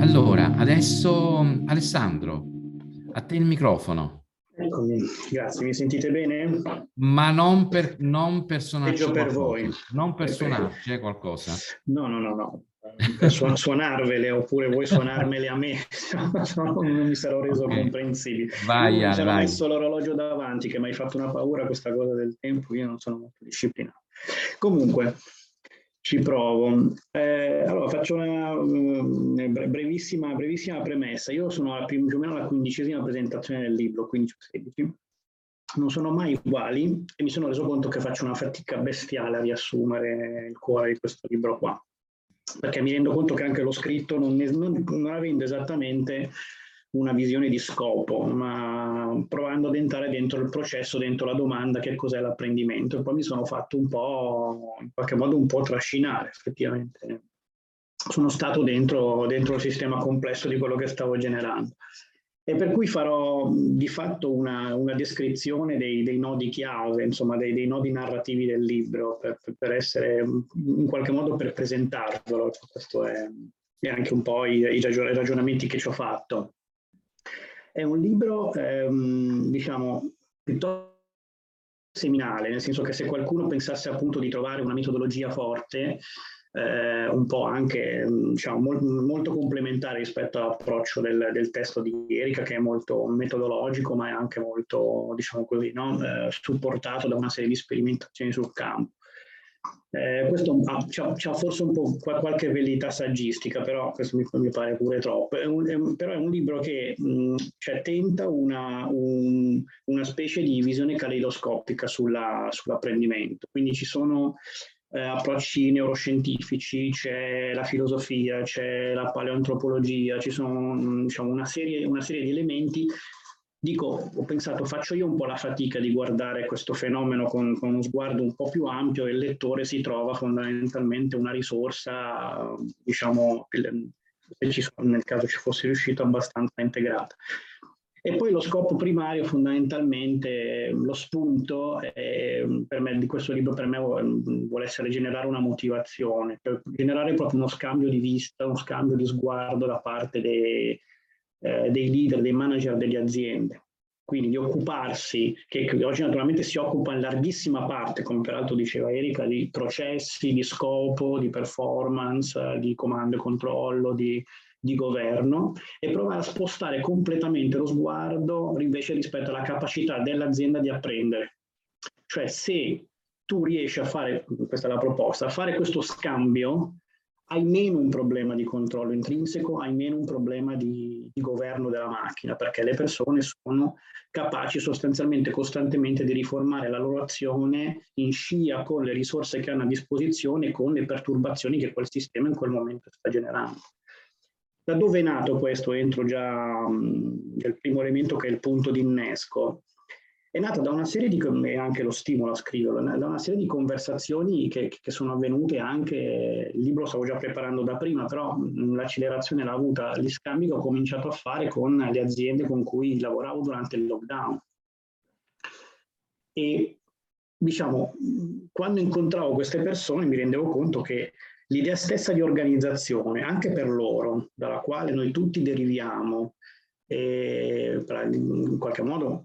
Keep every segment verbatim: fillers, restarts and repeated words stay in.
Allora, adesso Alessandro, a te il microfono. Eccomi, grazie, mi sentite bene? Ma non per non per suonarci per voi. Non per suonarci qualcosa. No, no, no, no. Per su- suonarvele oppure vuoi suonarmele a me? Non mi sarò reso okay. comprensibile. Vai, io non ci ho messo l'orologio davanti, che mi hai fatto una paura questa cosa del tempo, io non sono molto disciplinato. Comunque, ci provo. Eh, allora faccio una eh, brevissima, brevissima premessa. Io sono alla, più o meno alla quindicesima presentazione del libro, quindici o sedici. Non sono mai uguali e mi sono reso conto che faccio una fatica bestiale a riassumere il cuore di questo libro qua, perché mi rendo conto che anche l'ho scritto non, non, non avendo esattamente una visione di scopo, ma provando ad entrare dentro il processo, dentro la domanda che cos'è l'apprendimento, e poi mi sono fatto un po', in qualche modo un po' trascinare, effettivamente. Sono stato dentro, dentro il sistema complesso di quello che stavo generando. E per cui farò di fatto una, una descrizione dei, dei nodi chiave, insomma dei, dei nodi narrativi del libro, per, per essere, in qualche modo per presentarvelo. Questo è, è anche un po' i, i ragionamenti che ci ho fatto. È un libro, ehm, diciamo, piuttosto seminale, nel senso che se qualcuno pensasse appunto di trovare una metodologia forte, eh, un po' anche, diciamo, molto, molto complementare rispetto all'approccio del, del testo di Erika, che è molto metodologico, ma è anche molto, diciamo così, no? eh, supportato da una serie di sperimentazioni sul campo. Eh, questo ha, c'ha, c'ha forse un po' qualche velleità saggistica, però questo mi, mi pare pure troppo. È un, è un, però è un libro che mh, cioè, tenta una, un, una specie di visione caleidoscopica sulla, sull'apprendimento. Quindi ci sono eh, approcci neuroscientifici, c'è la filosofia, c'è la paleoantropologia, ci sono mh, diciamo, una serie, una serie di elementi. Dico, ho pensato, faccio io un po' la fatica di guardare questo fenomeno con, con uno sguardo un po' più ampio, e il lettore si trova fondamentalmente una risorsa, diciamo, nel caso ci fosse riuscito, abbastanza integrata. E poi lo scopo primario, fondamentalmente, lo spunto è, per me, di questo libro per me vuole essere generare una motivazione, cioè generare proprio uno scambio di vista, uno scambio di sguardo da parte dei... Eh, dei leader, dei manager delle aziende, quindi di occuparsi, che, che oggi naturalmente si occupa in larghissima parte, come peraltro diceva Erika, di processi, di scopo, di performance, di comando e controllo, di, di governo, e provare a spostare completamente lo sguardo invece rispetto alla capacità dell'azienda di apprendere. Cioè, se tu riesci a fare, questa è la proposta, a fare questo scambio, hai meno un problema di controllo intrinseco, hai meno un problema di, di governo della macchina, perché le persone sono capaci sostanzialmente costantemente di riformare la loro azione in scia con le risorse che hanno a disposizione e con le perturbazioni che quel sistema in quel momento sta generando. Da dove è nato questo? Entro già um, nel primo elemento, che è il punto d'innesco. È nata da una serie di, e anche lo stimolo a scriverlo, da una serie di conversazioni che, che sono avvenute anche, il libro lo stavo già preparando da prima, però l'accelerazione l'ha avuta, gli scambi che ho cominciato a fare con le aziende con cui lavoravo durante il lockdown. E diciamo, quando incontravo queste persone mi rendevo conto che l'idea stessa di organizzazione, anche per loro, dalla quale noi tutti deriviamo, e in qualche modo...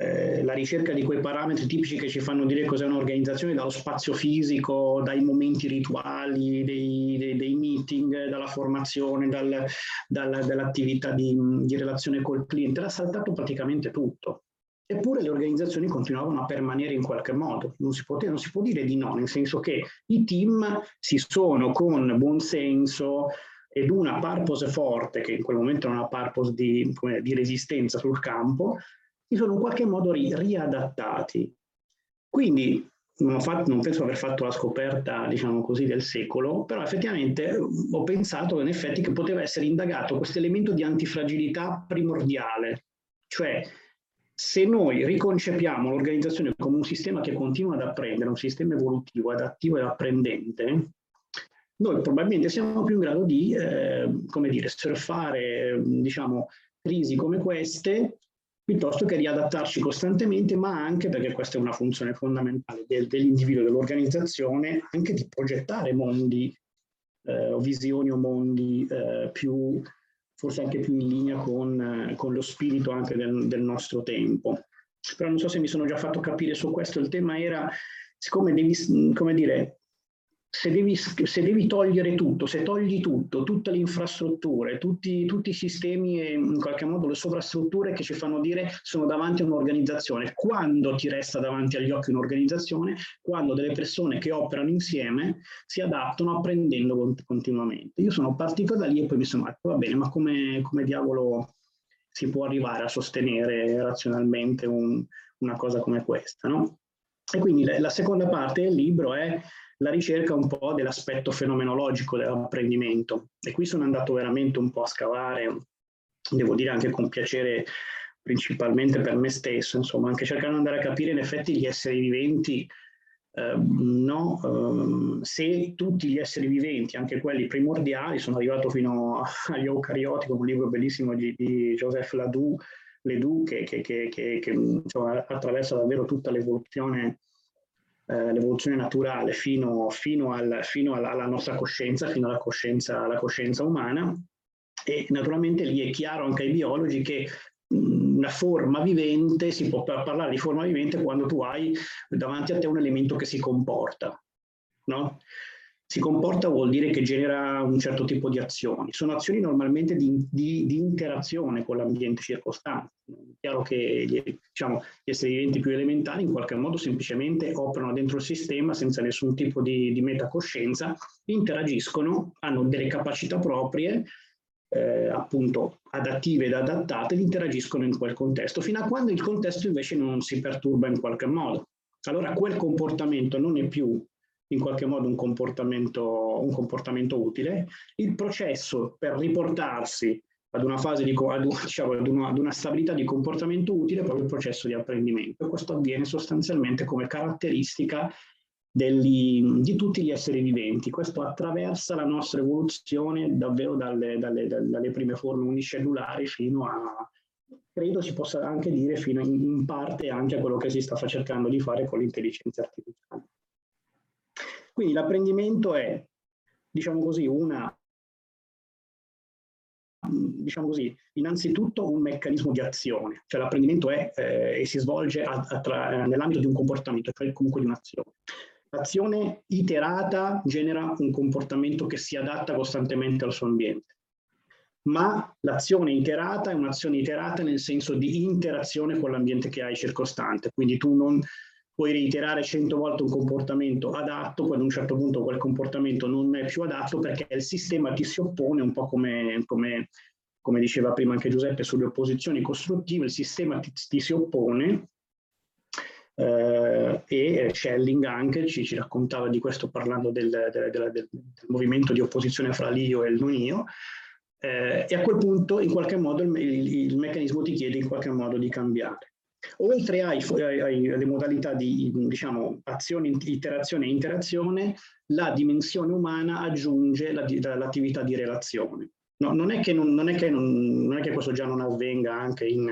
Eh, la ricerca di quei parametri tipici che ci fanno dire cos'è un'organizzazione, dallo spazio fisico, dai momenti rituali, dei, dei, dei meeting, dalla formazione, dal, dal, dall'attività di, di relazione col cliente, era saltato praticamente tutto. Eppure le organizzazioni continuavano a permanere in qualche modo, non si poteva, non si può dire di no, nel senso che i team si sono, con buon senso ed una purpose forte, che in quel momento era una purpose di, come, di resistenza sul campo, si sono in qualche modo ri- riadattati. Quindi non, ho fatto, non penso di aver fatto la scoperta, diciamo così, del secolo, però effettivamente ho pensato in effetti che poteva essere indagato questo elemento di antifragilità primordiale, cioè se noi riconcepiamo l'organizzazione come un sistema che continua ad apprendere, un sistema evolutivo, adattivo ed apprendente, noi probabilmente siamo più in grado di, eh, come dire, surfare, diciamo, crisi come queste, piuttosto che riadattarci costantemente, ma anche, perché questa è una funzione fondamentale del, dell'individuo, dell'organizzazione, anche di progettare mondi, eh, o visioni o mondi eh, più, forse anche più in linea con, eh, con lo spirito anche del, del nostro tempo. Però non so se mi sono già fatto capire su questo, il tema era, siccome devi, come dire, se devi, se devi togliere tutto, se togli tutto, tutte le infrastrutture, tutti, tutti i sistemi e in qualche modo le sovrastrutture che ci fanno dire sono davanti a un'organizzazione, quando ti resta davanti agli occhi un'organizzazione? Quando delle persone che operano insieme si adattano apprendendo continuamente. Io sono partito da lì e poi mi sono detto, va bene, ma come, come diavolo si può arrivare a sostenere razionalmente un, una cosa come questa, no? E quindi la, la seconda parte del libro è la ricerca un po' dell'aspetto fenomenologico dell'apprendimento, e qui sono andato veramente un po' a scavare, devo dire anche con piacere principalmente per me stesso, insomma, anche cercando di andare a capire in effetti gli esseri viventi, eh, no? Eh, se tutti gli esseri viventi, anche quelli primordiali, sono arrivato fino agli eucarioti con un libro bellissimo di, di Joseph Ledoux, Ledoux che, che, che, che, che insomma, attraversa davvero tutta l'evoluzione l'evoluzione naturale fino, fino, al, fino alla nostra coscienza, fino alla coscienza, alla coscienza umana, e naturalmente lì è chiaro anche ai biologi che una forma vivente, si può parlare di forma vivente quando tu hai davanti a te un elemento che si comporta, no? Si comporta vuol dire che genera un certo tipo di azioni, sono azioni normalmente di, di, di interazione con l'ambiente circostante. È chiaro che gli, diciamo, gli esseri viventi più elementari in qualche modo semplicemente operano dentro il sistema senza nessun tipo di, di metacoscienza, interagiscono, hanno delle capacità proprie, eh, appunto adattive ed adattate, interagiscono in quel contesto, fino a quando il contesto invece non si perturba in qualche modo. Allora quel comportamento non è più in qualche modo un comportamento, un comportamento utile, il processo per riportarsi ad una fase di ad, diciamo, ad, una, ad una stabilità di comportamento utile è proprio il processo di apprendimento, e questo avviene sostanzialmente come caratteristica degli, di tutti gli esseri viventi. Questo attraversa la nostra evoluzione davvero dalle, dalle, dalle prime forme unicellulari fino a, credo si possa anche dire, fino in, in parte anche a quello che si sta cercando di fare con l'intelligenza artificiale. Quindi l'apprendimento è, diciamo così, una, diciamo così, innanzitutto un meccanismo di azione, cioè l'apprendimento è eh, e si svolge a, a tra, nell'ambito di un comportamento, cioè comunque di un'azione. L'azione iterata genera un comportamento che si adatta costantemente al suo ambiente, ma l'azione iterata è un'azione iterata nel senso di interazione con l'ambiente che hai circostante, quindi tu non puoi reiterare cento volte un comportamento adatto, poi ad un certo punto quel comportamento non è più adatto perché il sistema ti si oppone, un po' come, come, come diceva prima anche Giuseppe sulle opposizioni costruttive, il sistema ti, ti si oppone, eh, e Schelling anche ci, ci raccontava di questo parlando del, del, del, del movimento di opposizione fra l'io e il non io, eh, e a quel punto in qualche modo il, il, il meccanismo ti chiede in qualche modo di cambiare. Oltre ai, ai, alle modalità di, diciamo, azione, iterazione e interazione, la dimensione umana aggiunge la, la, l'attività di relazione. No, non, è che non, non, è che non, non è che questo già non avvenga anche in,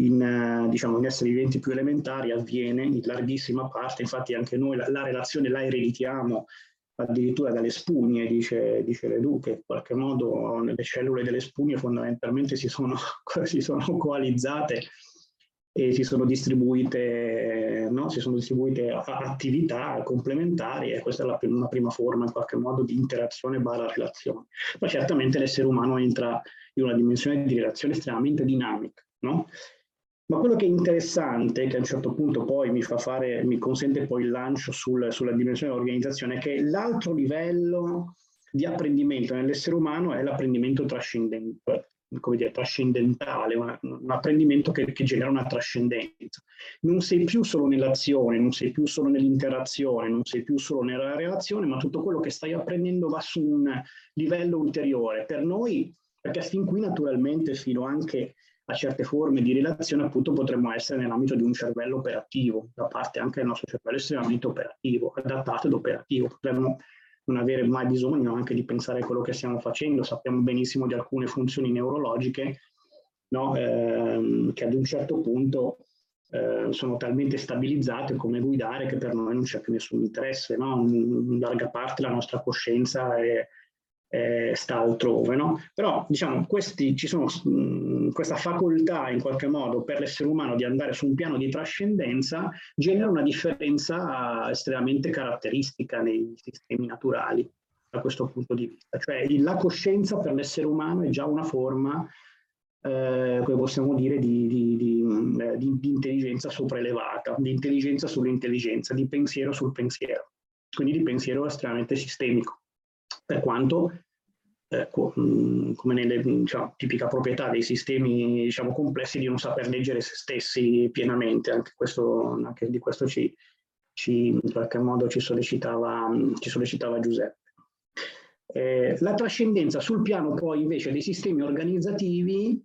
in, diciamo, in esseri viventi più elementari, avviene in larghissima parte, infatti anche noi la, la relazione la ereditiamo addirittura dalle spugne, dice, dice Ledoux, che in qualche modo le cellule delle spugne fondamentalmente si sono, si sono coalizzate e si sono distribuite, no? Si sono distribuite attività complementari, e questa è la prima, una prima forma in qualche modo di interazione barra relazione. Ma certamente l'essere umano entra in una dimensione di relazione estremamente dinamica, no? Ma quello che è interessante, che a un certo punto poi mi fa fare, mi consente poi il lancio sul, sulla dimensione dell'organizzazione, è che l'altro livello di apprendimento nell'essere umano è l'apprendimento trascendente, come dire, trascendentale, una, un apprendimento che, che genera una trascendenza. Non sei più solo nell'azione, non sei più solo nell'interazione, non sei più solo nella relazione, ma tutto quello che stai apprendendo va su un livello ulteriore. Per noi, perché fin qui naturalmente fino anche a certe forme di relazione appunto potremmo essere nell'ambito di un cervello operativo, da parte anche del nostro cervello estremamente operativo, adattato ed operativo. Potremmo non avere mai bisogno anche di pensare a quello che stiamo facendo. Sappiamo benissimo di alcune funzioni neurologiche, no? eh, che ad un certo punto eh, sono talmente stabilizzate come guidare che per noi non c'è più nessun interesse, no? In larga parte la nostra coscienza è, è, sta altrove, no? Però diciamo questi, ci sono, mh, questa facoltà in qualche modo per l'essere umano di andare su un piano di trascendenza genera una differenza estremamente caratteristica nei sistemi naturali da questo punto di vista. Cioè la coscienza per l'essere umano è già una forma, eh, come possiamo dire, di, di, di, di, di intelligenza sopraelevata, di intelligenza sull'intelligenza, di pensiero sul pensiero, quindi di pensiero estremamente sistemico, per quanto eh, come nelle, diciamo, tipica proprietà dei sistemi, diciamo, complessi di non saper leggere se stessi pienamente. Anche questo, anche di questo ci, ci in qualche modo ci sollecitava, ci sollecitava Giuseppe. Eh, la trascendenza sul piano poi invece dei sistemi organizzativi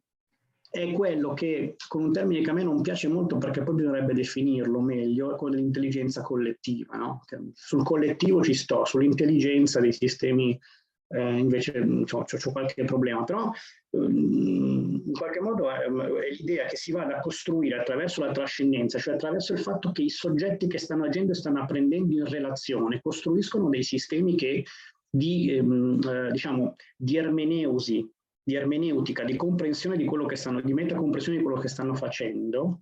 è quello che, con un termine che a me non piace molto perché poi bisognerebbe definirlo meglio, è quello dell'intelligenza collettiva, no? Sul collettivo ci sto, sull'intelligenza dei sistemi eh, invece c'ho, c'ho qualche problema, però um, in qualche modo è, è l'idea che si vada a costruire attraverso la trascendenza, cioè attraverso il fatto che i soggetti che stanno agendo e stanno apprendendo in relazione costruiscono dei sistemi che di, ehm, eh, diciamo, di ermeneusi, di ermeneutica, di comprensione di quello che stanno, di metacomprensione di quello che stanno facendo,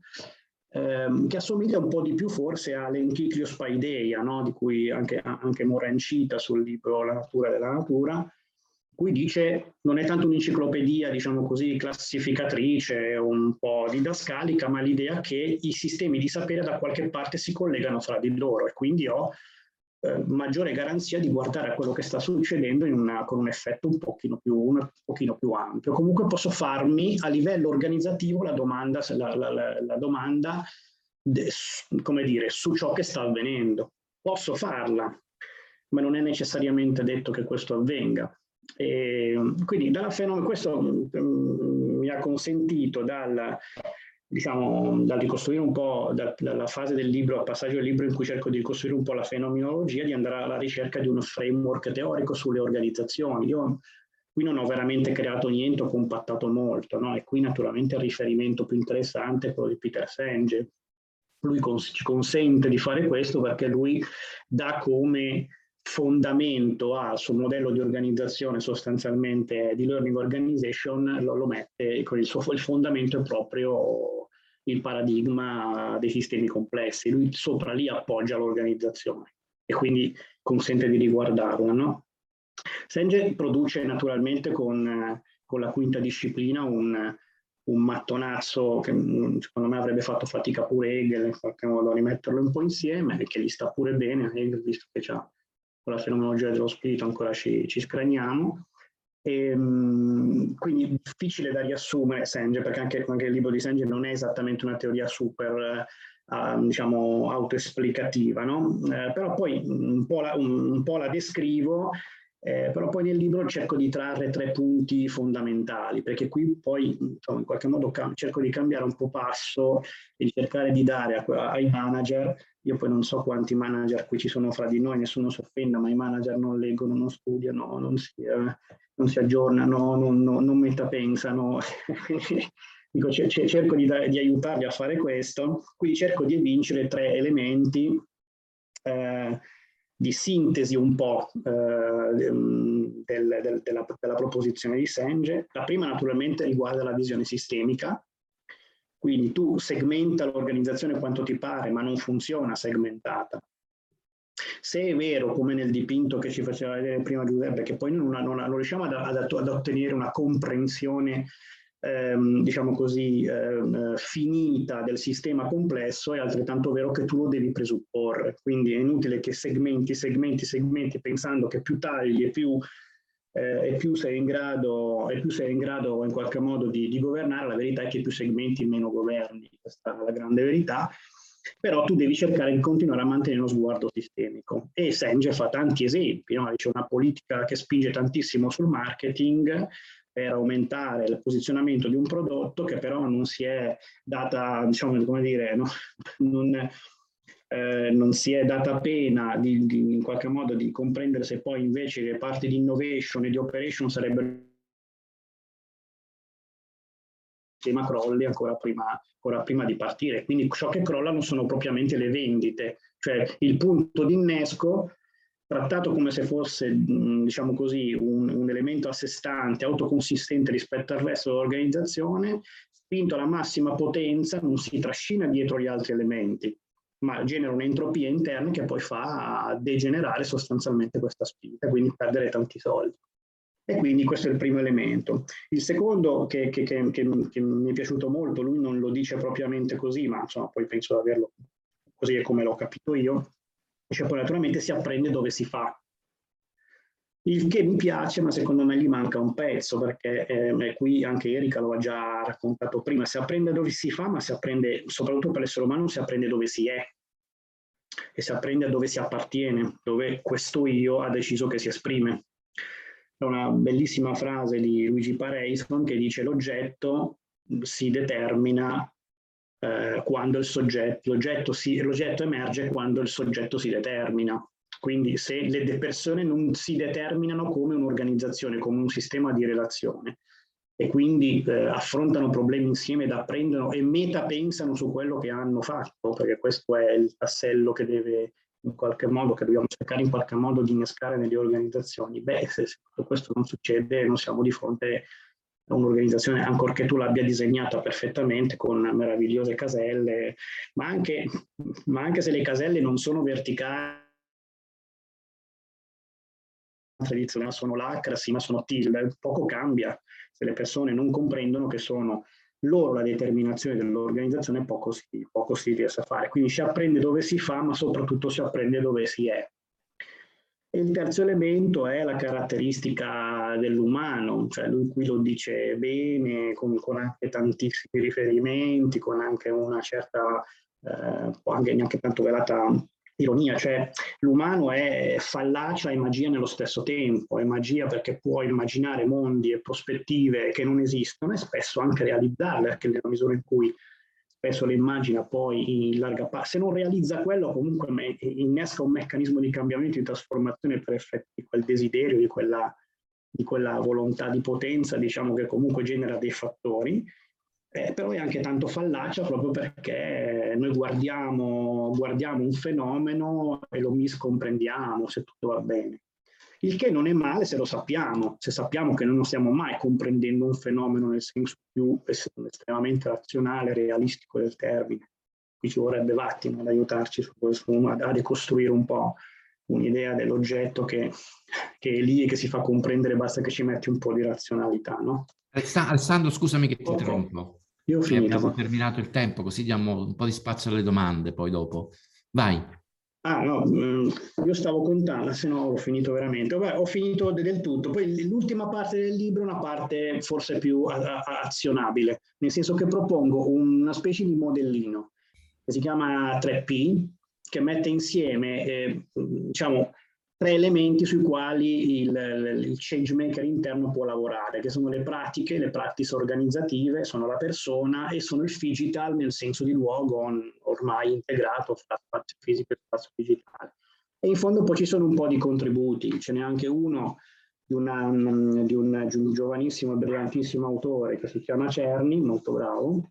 ehm, che assomiglia un po' di più forse all'enchiclios paideia, no? Di cui anche, anche Morin cita sul libro La natura della natura, cui dice non è tanto un'enciclopedia, diciamo così, classificatrice, un po' didascalica, ma l'idea che i sistemi di sapere da qualche parte si collegano fra di loro e quindi ho Eh, maggiore garanzia di guardare a quello che sta succedendo in una, con un effetto un pochino più, un pochino più ampio. Comunque posso farmi a livello organizzativo la domanda, la, la, la, la domanda de, come dire, su ciò che sta avvenendo. Posso farla, ma non è necessariamente detto che questo avvenga. E, quindi dalla fenomeno, questo mh, mi ha consentito dal... diciamo, da ricostruire un po' da, dalla fase del libro al passaggio del libro in cui cerco di ricostruire un po' la fenomenologia, di andare alla ricerca di uno framework teorico sulle organizzazioni. Io qui non ho veramente creato niente, ho compattato molto, no? E qui naturalmente il riferimento più interessante è quello di Peter Senge. Lui cons- ci consente di fare questo perché lui dà come fondamento al suo modello di organizzazione, sostanzialmente di learning organization, lo, lo mette con il suo il fondamento è proprio il paradigma dei sistemi complessi. Lui sopra lì appoggia l'organizzazione e quindi consente di riguardarla, no? Senge produce naturalmente con, con la quinta disciplina un, un mattonazzo che secondo me avrebbe fatto fatica pure Hegel, in qualche modo a rimetterlo un po' insieme, che gli sta pure bene, Hegel, visto che c'ha la fenomenologia dello spirito ancora ci, ci scraniamo, e, quindi è difficile da riassumere Senge, perché anche, anche il libro di Senge non è esattamente una teoria super eh, diciamo autoesplicativa, no? Eh, però poi un po' la, un, un po' la descrivo, eh, però poi nel libro cerco di trarre tre punti fondamentali, perché qui poi insomma, in qualche modo cam- cerco di cambiare un po' passo e di cercare di dare a, ai manager. Io poi non so quanti manager qui ci sono fra di noi, nessuno si offenda, ma i manager non leggono, non studiano, non si, eh, non si aggiornano, non, non, non metapensano. Dico, c- c- cerco di, da- di aiutarli a fare questo, quindi cerco di evincere tre elementi eh, di sintesi un po' eh, del, del, della, della proposizione di Senge. La prima naturalmente riguarda la visione sistemica. Quindi tu segmenta l'organizzazione quanto ti pare, ma non funziona segmentata. Se è vero, come nel dipinto che ci faceva vedere prima Giuseppe, che poi non, non, non riusciamo ad, ad, ad ottenere una comprensione, ehm, diciamo così, ehm, finita del sistema complesso, è altrettanto vero che tu lo devi presupporre. Quindi è inutile che segmenti, segmenti, segmenti, pensando che più tagli e più eh, e più sei in grado, e più sei in grado in qualche modo di, di governare. La verità è che più segmenti meno governi, questa è la grande verità, però tu devi cercare di continuare a mantenere uno sguardo sistemico. E Senge fa tanti esempi, no? C'è una politica che spinge tantissimo sul marketing per aumentare il posizionamento di un prodotto, che però non si è data, diciamo, come dire, no? non, eh, non si è data pena di, di, in qualche modo di comprendere se poi invece le parti di innovation e di operation sarebbero tema crolli ancora prima, ancora prima di partire. Quindi ciò che crolla non sono propriamente le vendite, cioè il punto d'innesco, trattato come se fosse, diciamo così, un, un elemento a sé stante, autoconsistente rispetto al resto dell'organizzazione, spinto alla massima potenza, non si trascina dietro gli altri elementi, ma genera un'entropia interna che poi fa degenerare sostanzialmente questa spinta, quindi perdere tanti soldi. E quindi questo è il primo elemento. Il secondo, che, che, che, che mi è piaciuto molto, lui non lo dice propriamente così, ma insomma poi penso di averlo così è come l'ho capito io, dice poi naturalmente si apprende dove si fa. Il che mi piace, ma secondo me gli manca un pezzo, perché eh, qui anche Erika lo ha già raccontato prima, si apprende dove si fa, ma si apprende, soprattutto per l'essere umano, si apprende dove si è. E si apprende dove si appartiene, dove questo io ha deciso che si esprime. C'è una bellissima frase di Luigi Pareyson che dice: l'oggetto si determina eh, quando il soggetto, l'oggetto, si, l'oggetto emerge quando il soggetto si determina. Quindi se le persone non si determinano come un'organizzazione, come un sistema di relazione, e quindi eh, affrontano problemi insieme ed apprendono e metapensano su quello che hanno fatto, perché questo è il tassello che deve... in qualche modo, che dobbiamo cercare in qualche modo di innescare nelle organizzazioni. Beh, se questo non succede, non siamo di fronte a un'organizzazione, ancorché tu l'abbia disegnata perfettamente con meravigliose caselle, ma anche, ma anche se le caselle non sono verticali, tradizionali, sono lacrasi, ma sono tilde, poco cambia. Se le persone non comprendono che sono loro la determinazione dell'organizzazione, poco si, poco si riesce a fare. Quindi si apprende dove si fa, ma soprattutto si apprende dove si è. E il terzo elemento è la caratteristica dell'umano, cioè lui qui lo dice bene, con, con anche tantissimi riferimenti, con anche una certa, eh, anche neanche tanto velata ironia, cioè l'umano è fallacia e magia nello stesso tempo. È magia perché può immaginare mondi e prospettive che non esistono, e spesso anche realizzarle, perché nella misura in cui spesso le immagina poi in larga parte, se non realizza quello comunque me- innesca un meccanismo di cambiamento, di trasformazione per effetto di quel desiderio, di quella, di quella volontà di potenza, diciamo, che comunque genera dei fattori. Eh, però è anche tanto fallacia, proprio perché noi guardiamo, guardiamo un fenomeno e lo miscomprendiamo, se tutto va bene. Il che non è male se lo sappiamo, se sappiamo che noi non stiamo mai comprendendo un fenomeno nel senso più estremamente razionale, realistico del termine. Qui ci vorrebbe Vattimo ad aiutarci su questo, a decostruire un po' un'idea dell'oggetto che, che è lì e che si fa comprendere, basta che ci metti un po' di razionalità, no? Alessandro, scusami che ti okay. interrompo. Io ho finito. Abbiamo terminato il tempo, così diamo un po' di spazio alle domande poi dopo. Vai. Ah no, io stavo contando, se no ho finito veramente. Vabbè, ho finito del tutto. Poi l'ultima parte del libro è una parte forse più a- a- azionabile, nel senso che propongo una specie di modellino che si chiama tre P, che mette insieme, eh, diciamo, tre elementi sui quali il, il change maker interno può lavorare, che sono le pratiche, le practice organizzative, sono la persona e sono il phygital, nel senso di luogo ormai integrato fra spazio fisico e spazio digitale. E in fondo poi ci sono un po' di contributi, ce n'è anche uno di, una, di, un, di un giovanissimo e brillantissimo autore che si chiama Cerni, molto bravo,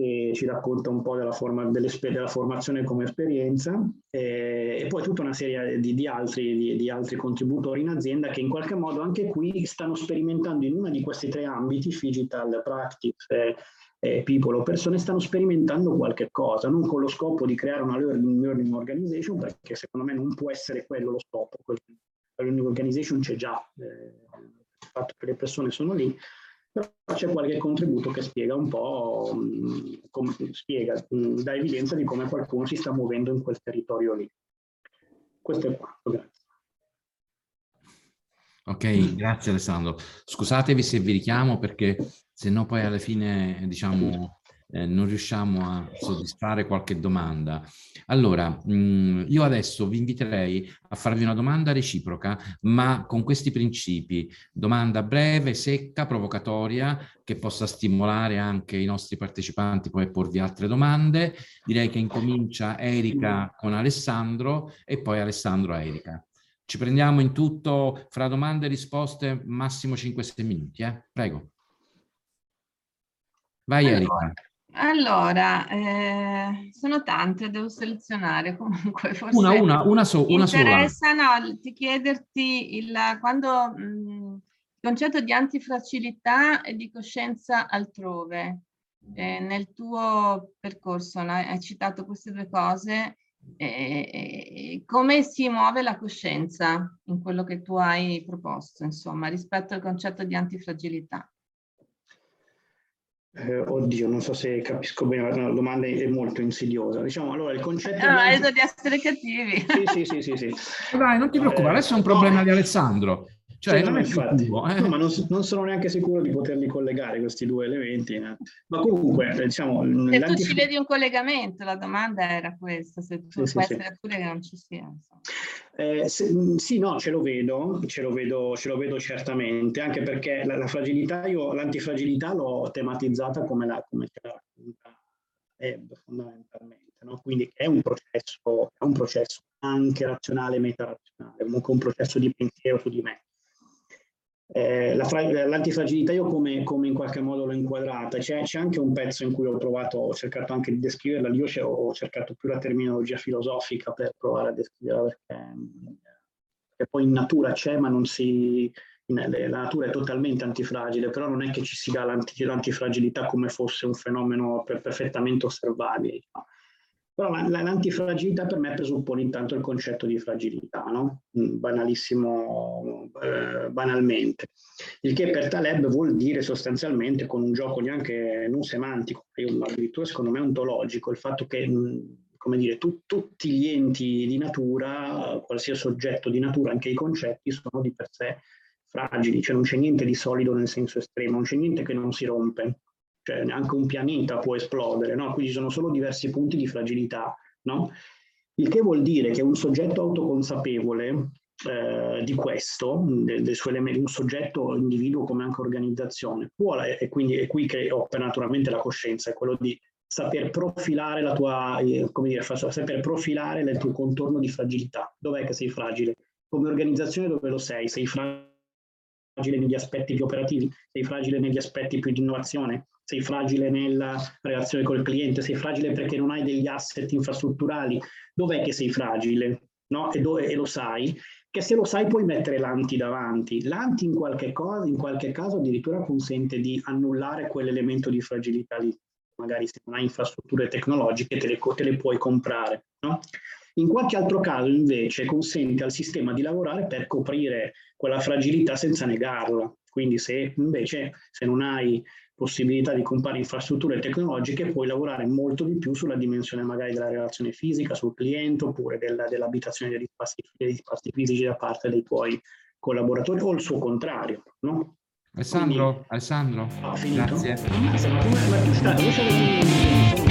che ci racconta un po' della, forma, della formazione come esperienza, eh, e poi tutta una serie di, di, altri, di, di altri contributori in azienda che in qualche modo anche qui stanno sperimentando in uno di questi tre ambiti, digital, practice, eh, eh, people o persone, stanno sperimentando qualche cosa, non con lo scopo di creare una learning organization, perché secondo me non può essere quello lo scopo. La learning organization c'è già, eh, il fatto che le persone sono lì, però c'è qualche contributo che spiega un po', mh, come, spiega, mh, dà evidenza di come qualcuno si sta muovendo in quel territorio lì. Questo è quanto, grazie. Ok, grazie Alessandro. Scusatevi se vi richiamo, perché se no poi alla fine, diciamo, eh, non riusciamo a soddisfare qualche domanda. Allora, mh, io adesso vi inviterei a farvi una domanda reciproca, ma con questi principi. Domanda breve, secca, provocatoria, che possa stimolare anche i nostri partecipanti poi a porvi altre domande. Direi che incomincia Erika con Alessandro e poi Alessandro a Erika. Ci prendiamo in tutto, fra domande e risposte, massimo cinque sei minuti. Eh? Prego. Vai, Erika. Allora, allora eh, sono tante, devo selezionare comunque. Forse una, una, una, so, una sola. Mi interessa no, ti chiederti il, quando, mh, il concetto di antifragilità e di coscienza altrove. Eh, nel tuo percorso no, hai citato queste due cose. E come si muove la coscienza in quello che tu hai proposto, insomma, rispetto al concetto di antifragilità? Eh, oddio, non so se capisco bene, la domanda è molto insidiosa. Diciamo, allora, il concetto... No, di... vedo di essere cattivi. Sì, sì, sì, sì, sì. Dai, non ti preoccupare, adesso è un problema no. di Alessandro. Cioè, non è cattivo, eh? No, ma non, non sono neanche sicuro di poterli collegare questi due elementi. Eh. Ma comunque, diciamo... Se tu ci vedi un collegamento, la domanda era questa, se tu sì, può sì, essere sì. pure che non ci sia. Eh, se, sì, no, ce lo vedo, ce lo vedo, ce lo vedo certamente, anche perché la, la fragilità, io l'antifragilità l'ho tematizzata come la come fondamentalmente, no? Quindi è un processo, è un processo anche razionale e metarazionale, comunque un processo di pensiero su di me. Eh, la fra- l'antifragilità io come, come in qualche modo l'ho inquadrata, c'è, c'è anche un pezzo in cui ho provato, ho cercato anche di descriverla, io c- ho cercato più la terminologia filosofica per provare a descriverla, perché, perché poi in natura c'è, ma non si, in, la natura è totalmente antifragile, però non è che ci si dà l'anti- l'antifragilità come fosse un fenomeno per- perfettamente osservabile, diciamo. Però la, la, l'antifragilità per me presuppone intanto il concetto di fragilità, no? Banalissimo, eh, banalmente. Il che per Taleb vuol dire sostanzialmente, con un gioco neanche non semantico, ma addirittura secondo me ontologico, il fatto che, come dire, tu, tutti gli enti di natura, qualsiasi oggetto di natura, anche i concetti, sono di per sé fragili, cioè non c'è niente di solido nel senso estremo, non c'è niente che non si rompe. Cioè anche un pianeta può esplodere, no? Quindi ci sono solo diversi punti di fragilità, no? Il che vuol dire che un soggetto autoconsapevole eh, di questo, de, de suoi, un soggetto individuo come anche organizzazione, può, e quindi è qui che opera naturalmente la coscienza, è quello di saper profilare la tua, eh, come dire, saper profilare il tuo contorno di fragilità. Dov'è che sei fragile? Come organizzazione dove lo sei? Sei fragile? Fragile negli aspetti più operativi, sei fragile negli aspetti più di innovazione, sei fragile nella relazione col cliente, sei fragile perché non hai degli asset infrastrutturali. Dov'è che sei fragile? No? E, dove, e lo sai, che se lo sai puoi mettere l'anti davanti. L'anti in qualche cosa, in qualche caso addirittura consente di annullare quell'elemento di fragilità lì. Magari se non hai infrastrutture tecnologiche te le, te le puoi comprare. No? In qualche altro caso invece consente al sistema di lavorare per coprire quella fragilità senza negarla. Quindi se invece se non hai possibilità di comprare infrastrutture tecnologiche puoi lavorare molto di più sulla dimensione magari della relazione fisica, sul cliente, oppure della, dell'abitazione degli spazi, degli spazi fisici da parte dei tuoi collaboratori, o il suo contrario. No? Alessandro, Quindi, Alessandro, grazie.